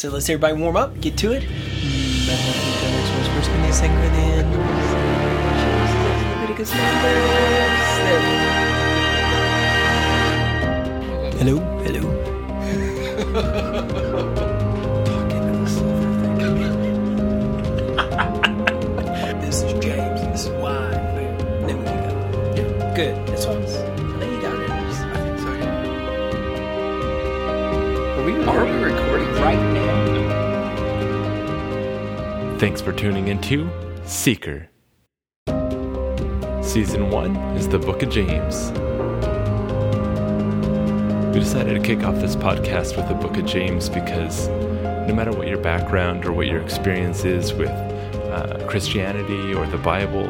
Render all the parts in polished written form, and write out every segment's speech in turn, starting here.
So let's everybody warm up, get to it. Hello, hello. This is James, this is why. Then we go. Yeah, good. This one's. Are we recording right now? Thanks for tuning into Seeker. Season 1 is the Book of James. We decided to kick off this podcast with the Book of James because no matter what your background or what your experience is with Christianity or the Bible,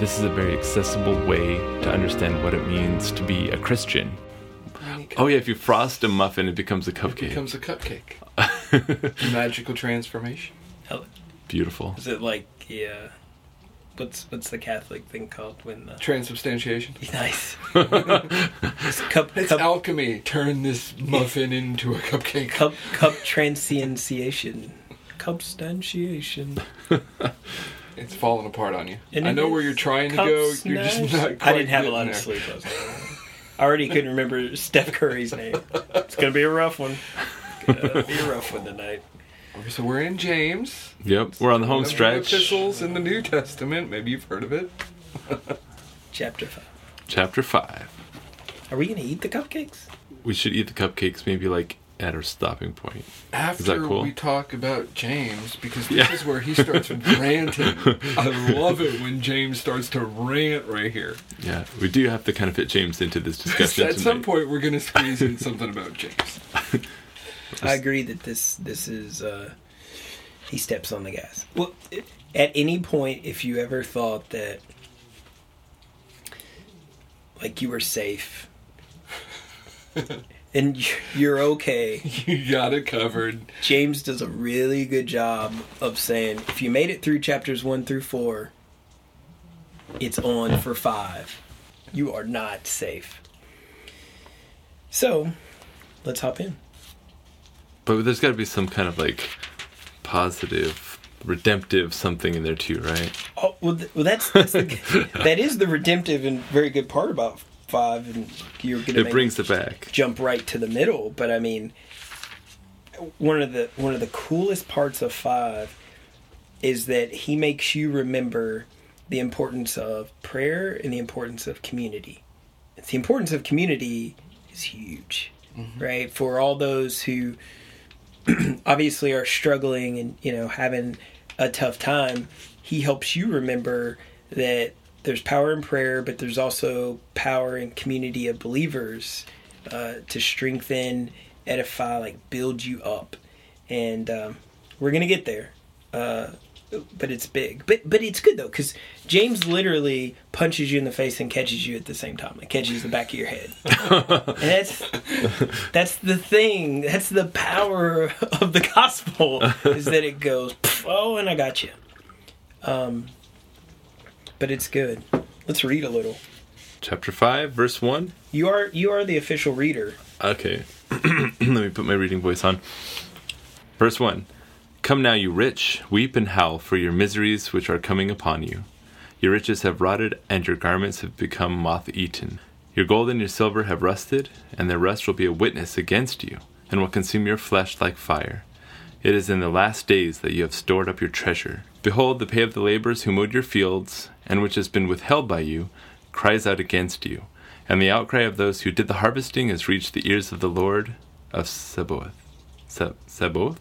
this is a very accessible way to understand what it means to be a Christian. Oh yeah, if you frost a muffin, it becomes a cupcake. It becomes a cupcake. Magical transformation. Oh, beautiful. Is it like, yeah, what's the Catholic thing called when the... Transubstantiation. Nice. It's alchemy. Turn this muffin into a cupcake. Cup transubstantiation. Cupstantiation. It's falling apart on you. And I know where you're trying to go. You're just not quite. I didn't have a lot of sleep. I already couldn't remember Steph Curry's name. It's going to be a rough one. Tonight. So we're in James. Yep, it's we're on the home stretch. The epistles in the New Testament. Maybe you've heard of it. Chapter 5. Chapter 5. Are we going to eat the cupcakes? We should eat the cupcakes maybe like at our stopping point. After is that cool? We talk about James, because this is where he starts ranting. I love it when James starts to rant right here. Yeah, we do have to kind of fit James into this discussion. At some point, we're going to squeeze in something about James. I agree that this is he steps on the gas. Well, at any point, if you ever thought that like you were safe. And you're okay. You got it covered. James does a really good job of saying, if you made it through chapters 1 through 4, it's on for 5. You are not safe. So, let's hop in. But there's got to be some kind of like positive, redemptive something in there too, right? Oh, well, that's that is the redemptive and very good part about 5, and you're gonna jump right to the middle. But I mean, one of the coolest parts of 5 is that he makes you remember the importance of prayer and the importance of community. The importance of community is huge, right? For all those who obviously are struggling and having a tough time, he helps you remember that. There's power in prayer, but there's also power in community of believers to strengthen, edify, like build you up. And we're going to get there, but it's big. But it's good, though, because James literally punches you in the face and catches you at the same time. Like catches the back of your head. And that's the thing. That's the power of the gospel, is that it goes, oh, and I got you. But it's good. Let's read a little. Chapter 5, verse 1. You are the official reader. Okay. Let me put my reading voice on. Verse 1. Come now, you rich, weep and howl for your miseries which are coming upon you. Your riches have rotted, and your garments have become moth-eaten. Your gold and your silver have rusted, and their rust will be a witness against you, and will consume your flesh like fire. It is in the last days that you have stored up your treasure. Behold, the pay of the laborers who mowed your fields, and which has been withheld by you, cries out against you. And the outcry of those who did the harvesting has reached the ears of the Lord of Sabaoth. Sabaoth?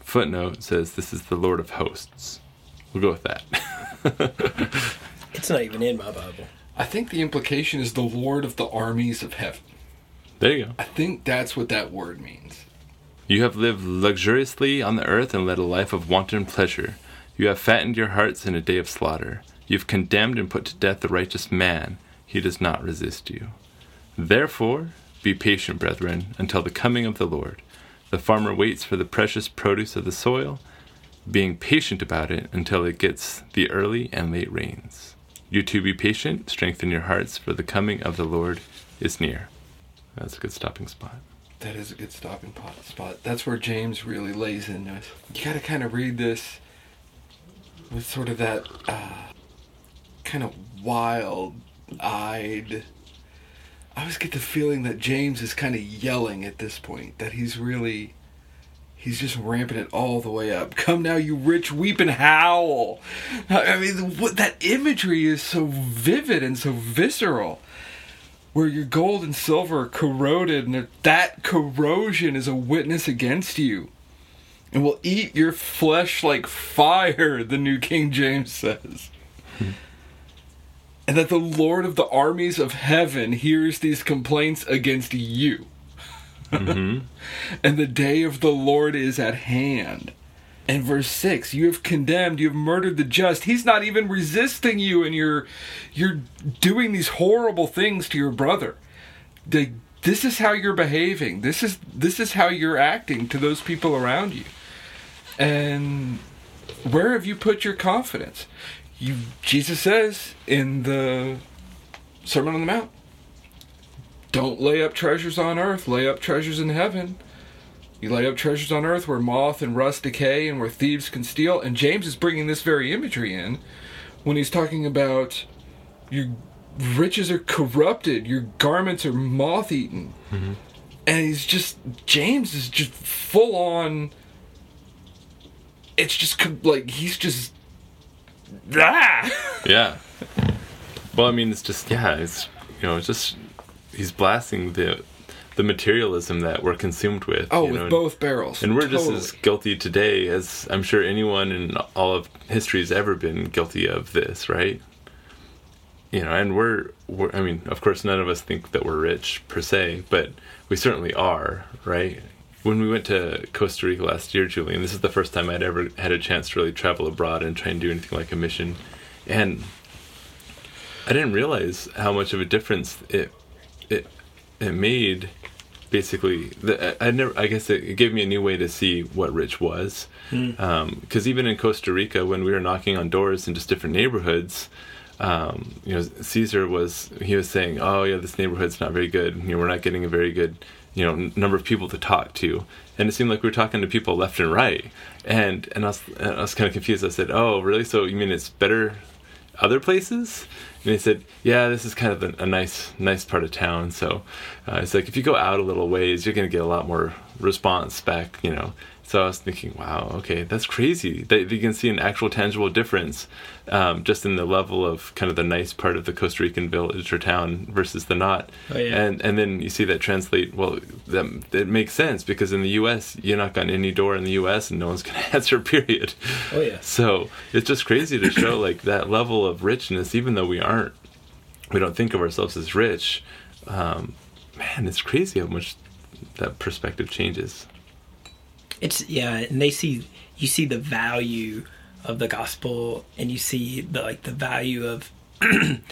Footnote says this is the Lord of hosts. We'll go with that. It's not even in my Bible. I think the implication is the Lord of the armies of heaven. There you go. I think that's what that word means. You have lived luxuriously on the earth and led a life of wanton pleasure. You have fattened your hearts in a day of slaughter. You have condemned and put to death the righteous man. He does not resist you. Therefore, be patient, brethren, until the coming of the Lord. The farmer waits for the precious produce of the soil, being patient about it until it gets the early and late rains. You too be patient, strengthen your hearts, for the coming of the Lord is near. That's a good stopping spot. That is a good stopping spot. That's where James really lays into us. You got to kind of read this with sort of that kind of wild-eyed... I always get the feeling that James is kind of yelling at this point, that he's just ramping it all the way up. Come now, you rich, weep and howl. I mean, that imagery is so vivid and so visceral, where your gold and silver are corroded, and that corrosion is a witness against you, and will eat your flesh like fire, the New King James says. And that the Lord of the armies of heaven hears these complaints against you. Mm-hmm. And the day of the Lord is at hand. And verse 6, you have condemned, you have murdered the just. He's not even resisting you, and you're doing these horrible things to your brother. This is how you're behaving. This is how you're acting to those people around you. And where have you put your confidence? Jesus says in the Sermon on the Mount, don't lay up treasures on earth, lay up treasures in heaven. You lay up treasures on earth where moth and rust decay and where thieves can steal. And James is bringing this very imagery in when he's talking about your riches are corrupted, your garments are moth-eaten. Mm-hmm. And James is just full on, it's just like, he's just, yeah. Well, I mean, it's just, it's, it's just, he's blasting the materialism that we're consumed with. Oh, with both barrels. And we're just as guilty today as I'm sure anyone in all of history has ever been guilty of this, right? And we're I mean, of course, none of us think that we're rich per se, but we certainly are, right? When we went to Costa Rica last year, Julian, this is the first time I'd ever had a chance to really travel abroad and try and do anything like a mission. And I didn't realize how much of a difference it made, basically. I guess it gave me a new way to see what rich was. Because even in Costa Rica, when we were knocking on doors in just different neighborhoods, Caesar was saying, oh, yeah, this neighborhood's not very good. We're not getting a very good number of people to talk to. And it seemed like we were talking to people left and right. And I was kind of confused. I said, oh, really? So you mean it's better other places? And they said, yeah, this is kind of a nice part of town. So it's like, if you go out a little ways, you're going to get a lot more response back, So I was thinking, wow, okay, that's crazy. That you can see an actual tangible difference just in the level of kind of the nice part of the Costa Rican village or town versus the not. Oh, yeah. And then you see that translate, well, it makes sense, because in the U.S., you knock on any door in the U.S. and no one's going to answer, period. Oh, yeah. So it's just crazy to show like that level of richness, even though we don't think of ourselves as rich. Man, it's crazy how much that perspective changes. It's, yeah, and you see the value of the gospel, and you see the value of, and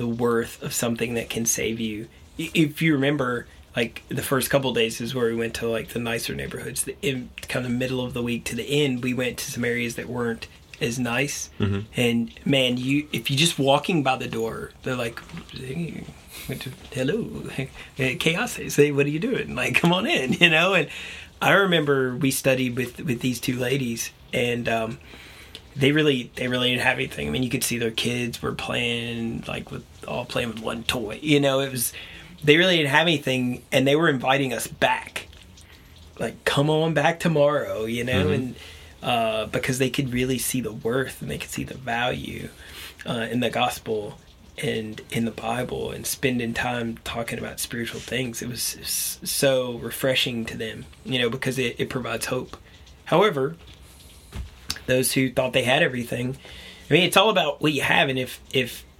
the worth of something that can save you. If you remember, the first couple of days is where we went to, the nicer neighborhoods. In kind of middle of the week to the end, we went to some areas that weren't as nice. Mm-hmm. And, man, if you're just walking by the door, they're like, hey. Hello, chaos. Say, what are you doing? Come on in, And I remember we studied with these two ladies, and they really didn't have anything. I mean, you could see their kids were playing playing with one toy. It was, they really didn't have anything, and they were inviting us back, come on back tomorrow, Mm-hmm. And because they could really see the worth, and they could see the value in the gospel and in the Bible, and spending time talking about spiritual things. It was so refreshing to them, because it provides hope. However, those who thought they had everything, I mean, it's all about what you have. And if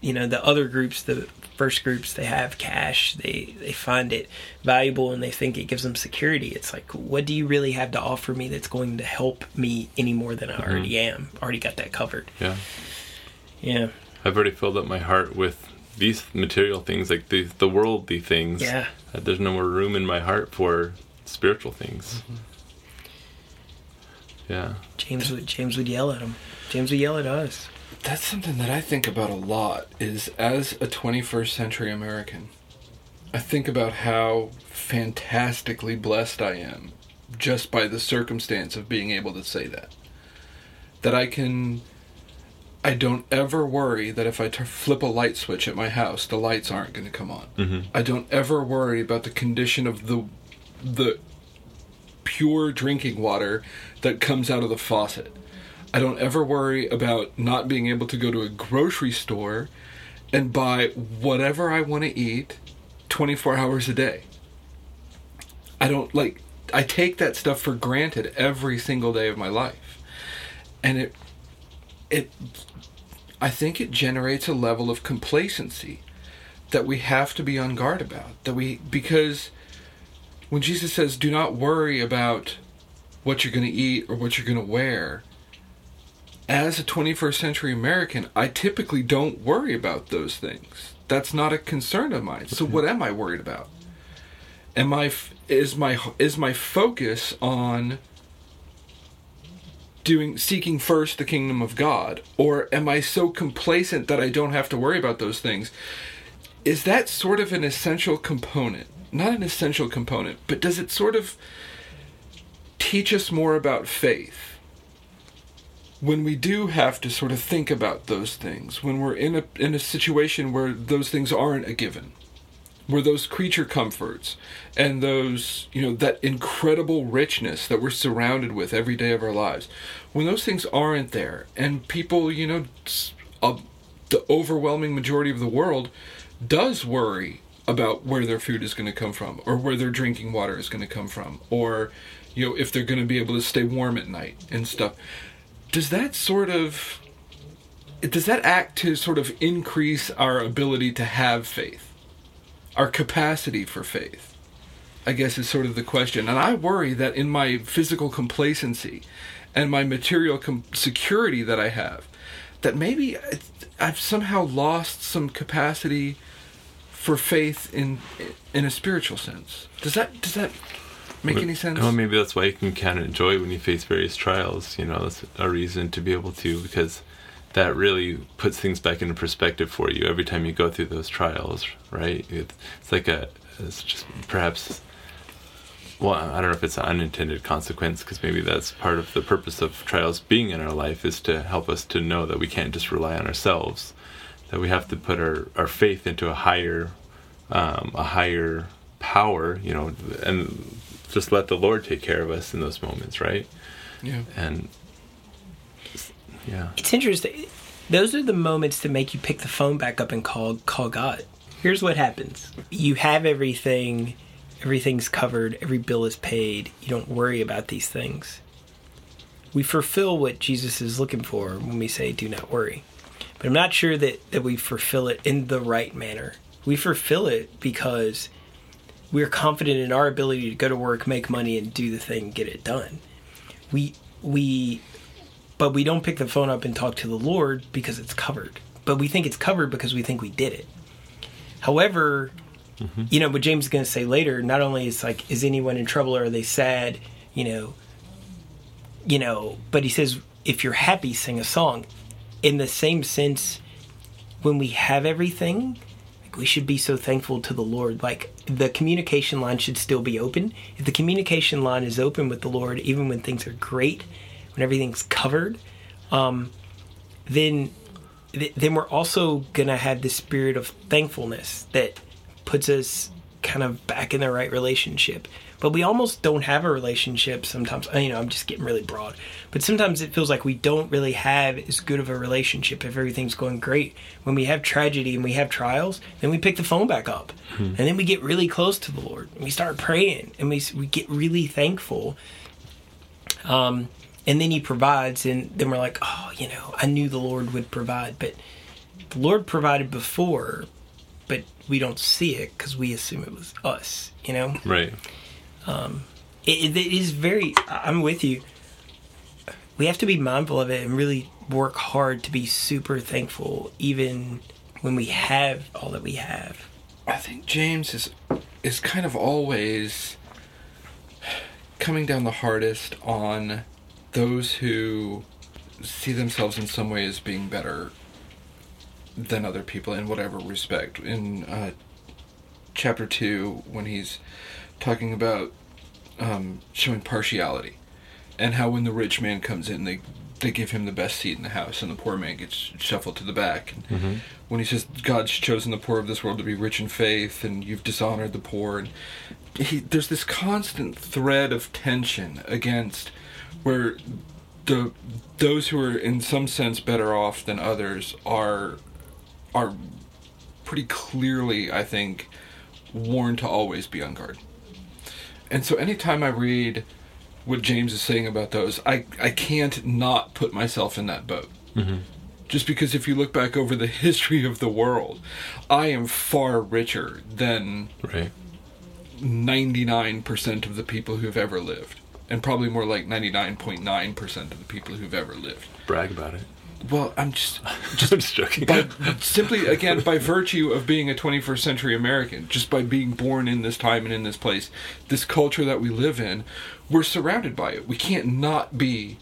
the other groups, the first groups, they have cash, they find it valuable and they think it gives them security. It's like, what do you really have to offer me that's going to help me any more than I mm-hmm. already am? Already got that covered. Yeah. Yeah. I've already filled up my heart with these material things, the worldly things. Yeah. There's no more room in my heart for spiritual things. Mm-hmm. Yeah. James would yell at him. James would yell at us. That's something that I think about a lot, is as a 21st century American, I think about how fantastically blessed I am just by the circumstance of being able to say that. That I can... I don't ever worry that if I flip a light switch at my house, the lights aren't going to come on. Mm-hmm. I don't ever worry about the condition of the pure drinking water that comes out of the faucet. I don't ever worry about not being able to go to a grocery store and buy whatever I want to eat 24 hours a day. I don't, like, I take that stuff for granted every single day of my life. And I think it generates a level of complacency that we have to be on guard about. Because when Jesus says, do not worry about what you're going to eat or what you're going to wear, as a 21st century American, I typically don't worry about those things. That's not a concern of mine. So what am I worried about? Is my focus on seeking first the kingdom of God, or am I so complacent that I don't have to worry about those things? Is that sort of an essential component? Not an essential component, but does it sort of teach us more about faith when we do have to sort of think about those things, when we're in a situation where those things aren't a given, where those creature comforts and those, that incredible richness that we're surrounded with every day of our lives, when those things aren't there and people, the overwhelming majority of the world does worry about where their food is going to come from or where their drinking water is going to come from or, if they're going to be able to stay warm at night and stuff. Does that act to sort of increase our ability to have faith? Our capacity for faith, I guess, is sort of the question. And I worry that in my physical complacency and my material security that I have, that maybe I've somehow lost some capacity for faith in a spiritual sense. Does that make any sense? Oh, maybe that's why you can enjoy when you face various trials. That's a reason to be able to, because that really puts things back into perspective for you every time you go through those trials, right? It's like it's just perhaps, well, I don't know if it's an unintended consequence, because maybe that's part of the purpose of trials being in our life, is to help us to know that we can't just rely on ourselves, that we have to put our faith into a higher power, and just let the Lord take care of us in those moments, right? Yeah. And yeah. It's interesting. Those are the moments that make you pick the phone back up and call God. Here's what happens. You have everything. Everything's covered. Every bill is paid. You don't worry about these things. We fulfill what Jesus is looking for when we say, do not worry. But I'm not sure that we fulfill it in the right manner. We fulfill it because we're confident in our ability to go to work, make money, and do the thing, get it done. But we don't pick the phone up and talk to the Lord because it's covered. But we think it's covered because we think we did it. However, what James is going to say later, not only is like, is anyone in trouble or are they sad, but he says, if you're happy, sing a song. In the same sense, when we have everything, like, we should be so thankful to the Lord. Like, the communication line should still be open. If the communication line is open with the Lord, even when things are great, when everything's covered, then we're also gonna have this spirit of thankfulness that puts us kind of back in the right relationship. But we almost don't have a relationship sometimes. I'm just getting really broad, but sometimes it feels like we don't really have as good of a relationship if everything's going great. When we have tragedy and we have trials, then we pick the phone back up, and then we get really close to the Lord and we start praying and we get really thankful. And then he provides, and then we're like, oh, I knew the Lord would provide. But the Lord provided before, but we don't see it because we assume it was us, Right. It is very, I'm with you. We have to be mindful of it and really work hard to be super thankful, even when we have all that we have. I think James is kind of always coming down the hardest on those who see themselves in some way as being better than other people in whatever respect. In chapter 2 when he's talking about showing partiality and how when the rich man comes in, they give him the best seat in the house and the poor man gets shuffled to the back. And mm-hmm. when he says, God's chosen the poor of this world to be rich in faith and you've dishonored the poor. And there's this constant thread of tension against where those who are in some sense better off than others are pretty clearly, I think, warned to always be on guard. And so anytime I read what James is saying about those, I can't not put myself in that boat. Mm-hmm. Just because if you look back over the history of the world, I am far richer than 99% of the people who've ever lived. And probably more like 99.9% of the people who've ever lived. Brag about it. Well, I'm just I'm just joking. Simply, again, by virtue of being a 21st century American, just by being born in this time and in this place, this culture that we live in, we're surrounded by it. We can't not be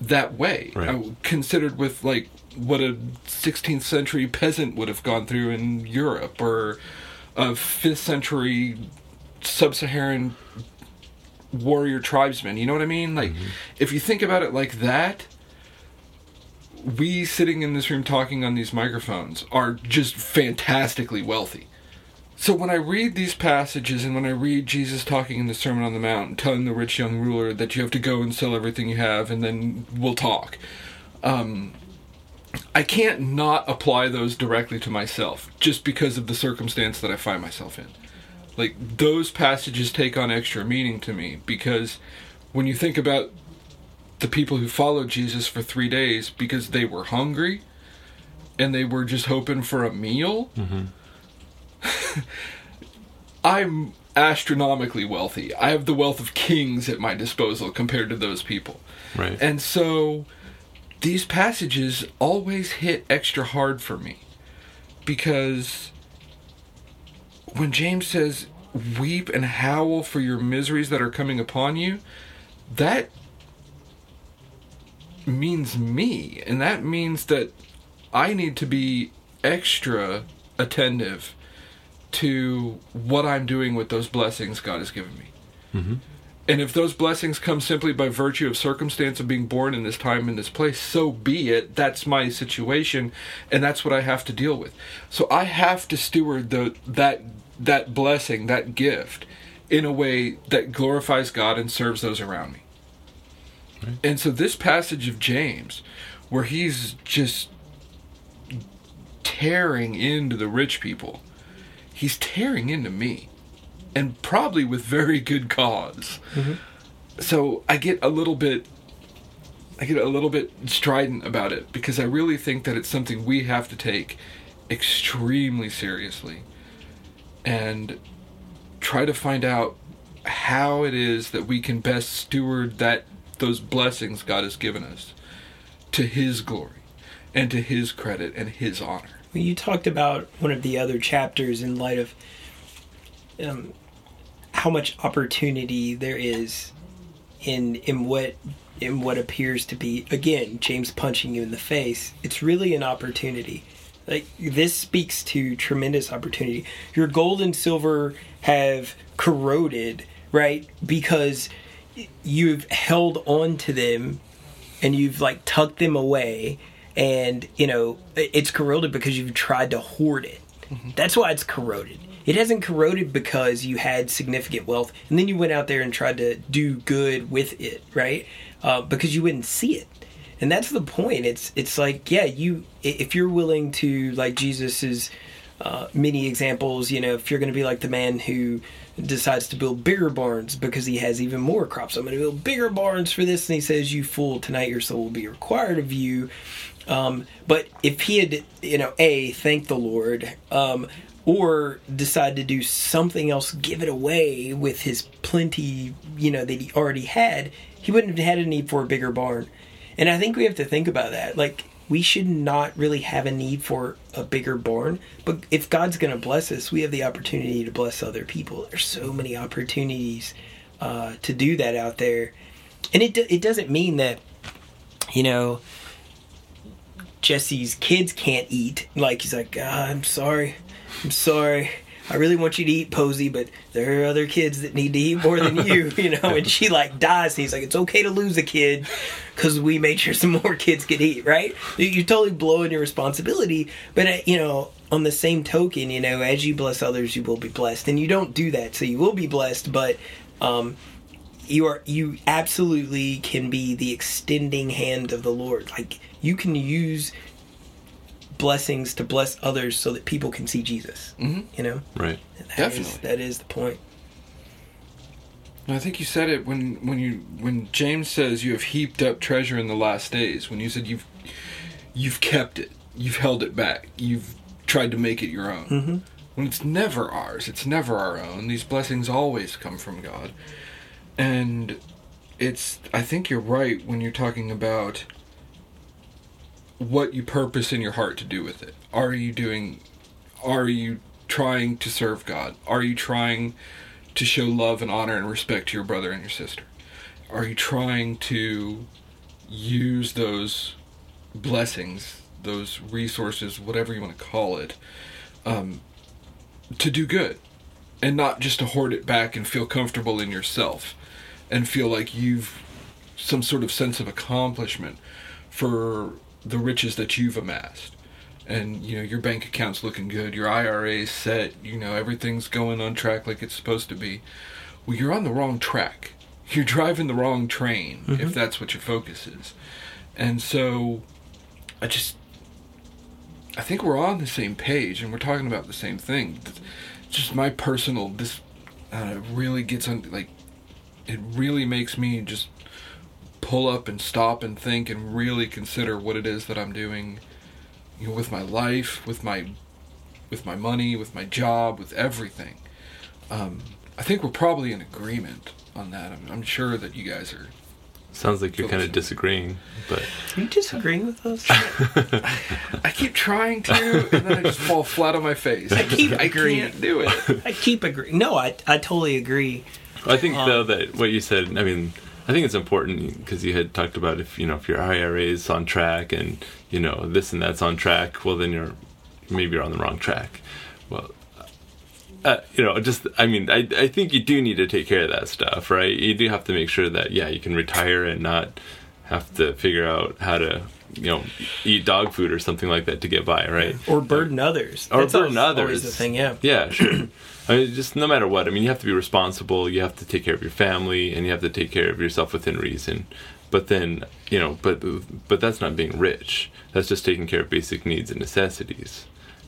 that way. Right. Considered with like what a 16th century peasant would have gone through in Europe, or a 5th century sub-Saharan warrior tribesman. You know what I mean? Like, mm-hmm. if you think about it like that, we sitting in this room talking on these microphones are just fantastically wealthy. So when I read these passages and when I read Jesus talking in the Sermon on the Mount and telling the rich young ruler that you have to go and sell everything you have and then we'll talk, I can't not apply those directly to myself just because of the circumstance that I find myself in. Like, those passages take on extra meaning to me because when you think about the people who followed Jesus for 3 days because they were hungry and they were just hoping for a meal. Mm-hmm. I'm astronomically wealthy. I have the wealth of kings at my disposal compared to those people. Right. And so these passages always hit extra hard for me because when James says, weep and howl for your miseries that are coming upon you, that means me, and that means that I need to be extra attentive to what I'm doing with those blessings God has given me. Mm-hmm. And if those blessings come simply by virtue of circumstance of being born in this time and this place, so be it. That's my situation, and that's what I have to deal with. So I have to steward that blessing, that gift, in a way that glorifies God and serves those around me. And so this passage of James, where he's just tearing into the rich people, he's tearing into me, and probably with very good cause. Mm-hmm. So I get a little bit strident about it because I really think that it's something we have to take extremely seriously and try to find out how it is that we can best steward those blessings God has given us to his glory and to his credit and his honor. Well, you talked about one of the other chapters in light of how much opportunity there is in what appears to be, again, James punching you in the face. It's really an opportunity. Like, this speaks to tremendous opportunity. Your gold and silver have corroded, right? Because you've held on to them and you've like tucked them away, and you know it's corroded because you've tried to hoard it. Mm-hmm. That's why it's corroded. It hasn't corroded because you had significant wealth and then you went out there and tried to do good with it, right? Because you wouldn't see it. And that's the point. It's like, yeah, you, if you're willing to, like Jesus's many examples, you know, if you're going to be like the man who decides to build bigger barns because he has even more crops. I'm going to build bigger barns for this. And he says, you fool, tonight your soul will be required of you. But if he had, you know, A, thank the Lord, or decide to do something else, give it away with his plenty, you know, that he already had, he wouldn't have had a need for a bigger barn. And I think we have to think about that. Like, we should not really have a need for a bigger barn. But if God's going to bless us, we have the opportunity to bless other people. There's so many opportunities to do that out there. And it doesn't mean that, you know, Jesse's kids can't eat. Like, he's like, I'm sorry. I really want you to eat, Posey, but there are other kids that need to eat more than you, you know. And she, like, dies. And he's like, it's okay to lose a kid because we made sure some more kids could eat, right? You're totally blowing your responsibility. But, you know, on the same token, you know, as you bless others, you will be blessed. And you don't do that, so you will be blessed. But you absolutely can be the extending hand of the Lord. Like, you can use blessings to bless others so that people can see Jesus. Mm-hmm. You know? Right. That is the point. And I think you said it when James says you have heaped up treasure in the last days, when you said you've kept it, you've held it back, you've tried to make it your own. Mm-hmm. When it's never ours, it's never our own. These blessings always come from God. And I think you're right when you're talking about what you purpose in your heart to do with it. Are you trying to serve God? Are you trying to show love and honor and respect to your brother and your sister? Are you trying to use those blessings, those resources, whatever you want to call it, to do good, and not just to hoard it back and feel comfortable in yourself and feel like you've some sort of sense of accomplishment for the riches that you've amassed, and you know your bank account's looking good, your IRA's set, you know everything's going on track like it's supposed to be. Well, you're on the wrong track. You're driving the wrong train, mm-hmm. if that's what your focus is. And so, I think we're on the same page, and we're talking about the same thing. It's just my personal. This really gets on. Like, it really makes me just pull up and stop and think and really consider what it is that I'm doing, you know, with my life, with my money, with my job, with everything. I think we're probably in agreement on that. I'm sure that you guys are. Sounds like you're kind of disagreeing, but are you disagreeing with us? I keep trying to, and then I just fall flat on my face. I can't do it. I keep agreeing. No, I totally agree. I think though that what you said, I mean, I think it's important because you had talked about if your IRA is on track and you know this and that's on track, well then you're on the wrong track. Well, I think you do need to take care of that stuff, right? You do have to make sure that you can retire and not have to figure out how to eat dog food or something like that to get by, right? Or burden others. That's always the thing, yeah. Yeah, sure. I mean, just no matter what. I mean, you have to be responsible. You have to take care of your family, and you have to take care of yourself within reason. But then, but that's not being rich. That's just taking care of basic needs and necessities,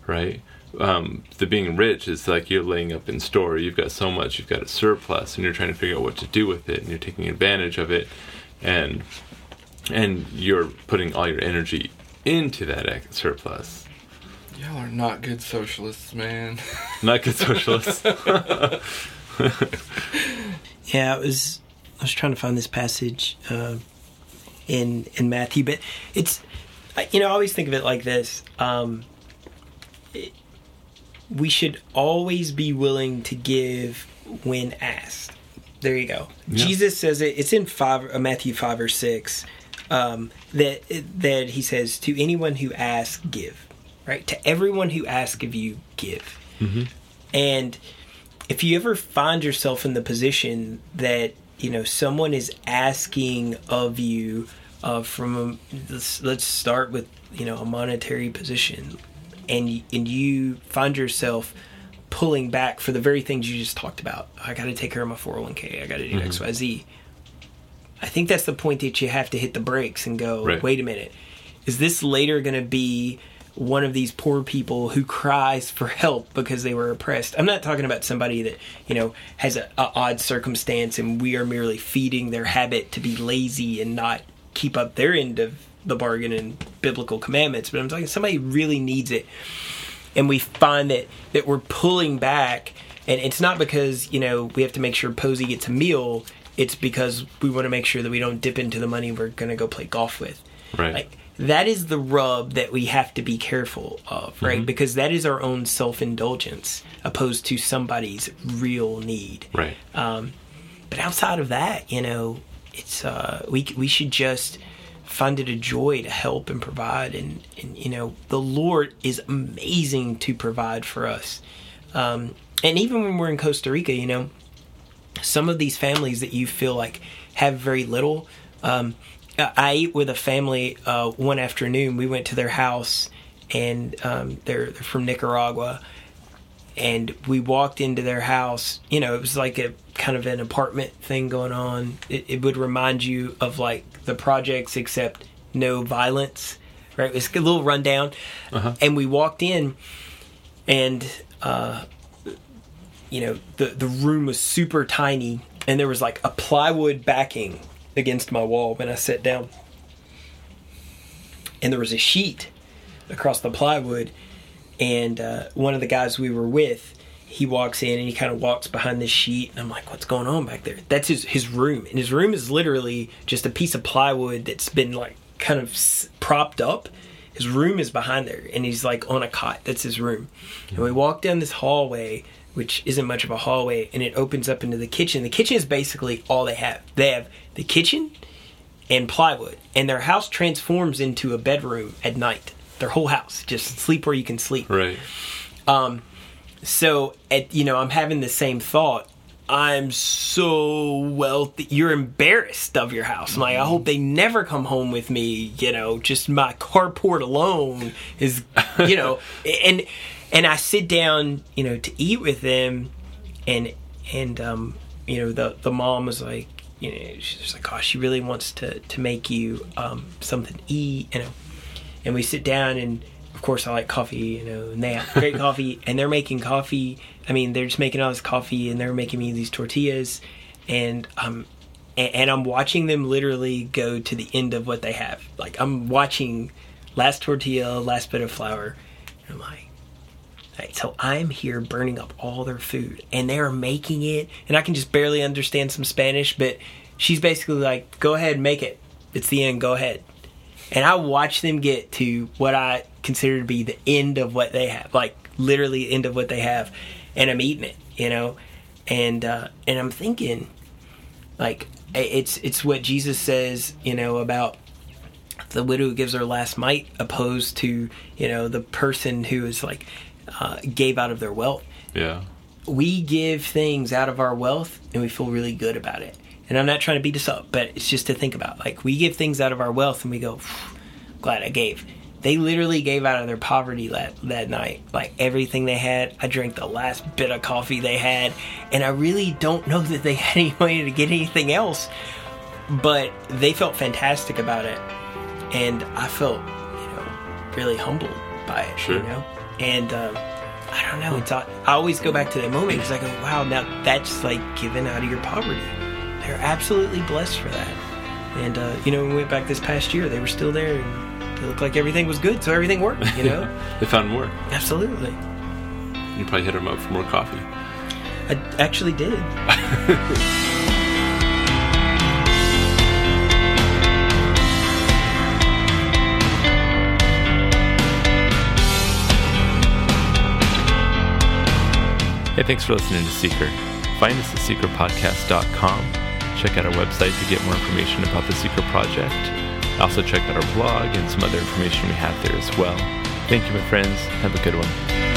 right? The being rich is like you're laying up in store. You've got so much. You've got a surplus, and you're trying to figure out what to do with it, and you're taking advantage of it, and you're putting all your energy into that surplus. Y'all are not good socialists, man. Not good socialists. Yeah, I was trying to find this passage in Matthew, but it's, I always think of it like this. We should always be willing to give when asked. There you go. Yeah. Jesus says it. It's in Matthew 5 or 6 that he says, to anyone who asks, give. Right? To everyone who asks of you, give. Mm-hmm. And if you ever find yourself in the position that, someone is asking of you let's start with, a monetary position, and you find yourself pulling back for the very things you just talked about. I got to take care of my 401k. I got to do mm-hmm. X, Y, Z. I think that's the point that you have to hit the brakes and go, right. Wait a minute. Is this later going to be one of these poor people who cries for help because they were oppressed? I'm not talking about somebody that, has a odd circumstance and we are merely feeding their habit to be lazy and not keep up their end of the bargain and biblical commandments. But I'm talking somebody really needs it. And we find that we're pulling back. And it's not because, we have to make sure Posey gets a meal. It's because we want to make sure that we don't dip into the money we're going to go play golf with. Right. Like, that is the rub that we have to be careful of, right? Mm-hmm. Because that is our own self-indulgence opposed to somebody's real need. Right. But outside of that, it's we should just find it a joy to help and provide. And the Lord is amazing to provide for us. And even when we're in Costa Rica, you know, some of these families that you feel like have very little. I ate with a family one afternoon. We went to their house, and they're from Nicaragua. And we walked into their house. You know, it was like a kind of an apartment thing going on. It would remind you of like the projects, except no violence, right? It was a little rundown. Uh-huh. And we walked in, and you know, the room was super tiny, and there was like a plywood backing against my wall when I sat down, and there was a sheet across the plywood. And one of the guys we were with, he walks in and he kind of walks behind this sheet, and I'm like, what's going on back there? That's his room, and his room is literally just a piece of plywood that's been like kind of propped up. His room is behind there, and he's like on a cot. That's his room. And we walk down this hallway, which isn't much of a hallway, and it opens up into the kitchen. The kitchen is basically all they have. They have the kitchen and plywood, and their house transforms into a bedroom at night. Their whole house, just sleep where you can sleep. Right. So I'm having the same thought. I'm so wealthy. You're embarrassed of your house. I'm like, I hope they never come home with me. You know, just my carport alone is, you know, and I sit down, you know, to eat with them, and you know, the mom was like, you know, she's like, oh, she really wants to make you something to eat, you know. And we sit down, and of course I like coffee, you know, and they have great coffee, and they're making coffee. I mean, they're just making all this coffee, and they're making me these tortillas, and I'm watching them literally go to the end of what they have. Like, I'm watching last tortilla, last bit of flour, and I'm like, all right, so I'm here burning up all their food, and they're making it, and I can just barely understand some Spanish, but she's basically like, go ahead, make it. It's the end, go ahead. And I watch them get to what I consider to be the end of what they have, like literally end of what they have, and I'm eating it, you know, and I'm thinking, like, it's what Jesus says, you know, about the widow who gives her last mite, opposed to, you know, the person who is like gave out of their wealth. Yeah, we give things out of our wealth, and we feel really good about it. And I'm not trying to beat us up, but it's just to think about. Like, we give things out of our wealth, and we go, glad I gave. They literally gave out of their poverty that night. Like, everything they had. I drank the last bit of coffee they had. And I really don't know that they had any money to get anything else. But they felt fantastic about it. And I felt, you know, really humbled by it, sure. You know? And I don't know. I always go back to that moment, because I go, wow, now that's, like, giving out of your poverty. They're absolutely blessed for that. And, you know, when we went back this past year, they were still there, and it looked like everything was good, so everything worked, you know? They found more. Absolutely. You probably hit them up for more coffee. I actually did. Hey, thanks for listening to Seeker. Find us at seekerpodcast.com. Check out our website to get more information about the Seeker Project. Also check out our blog and some other information we have there as well. Thank you, my friends. Have a good one.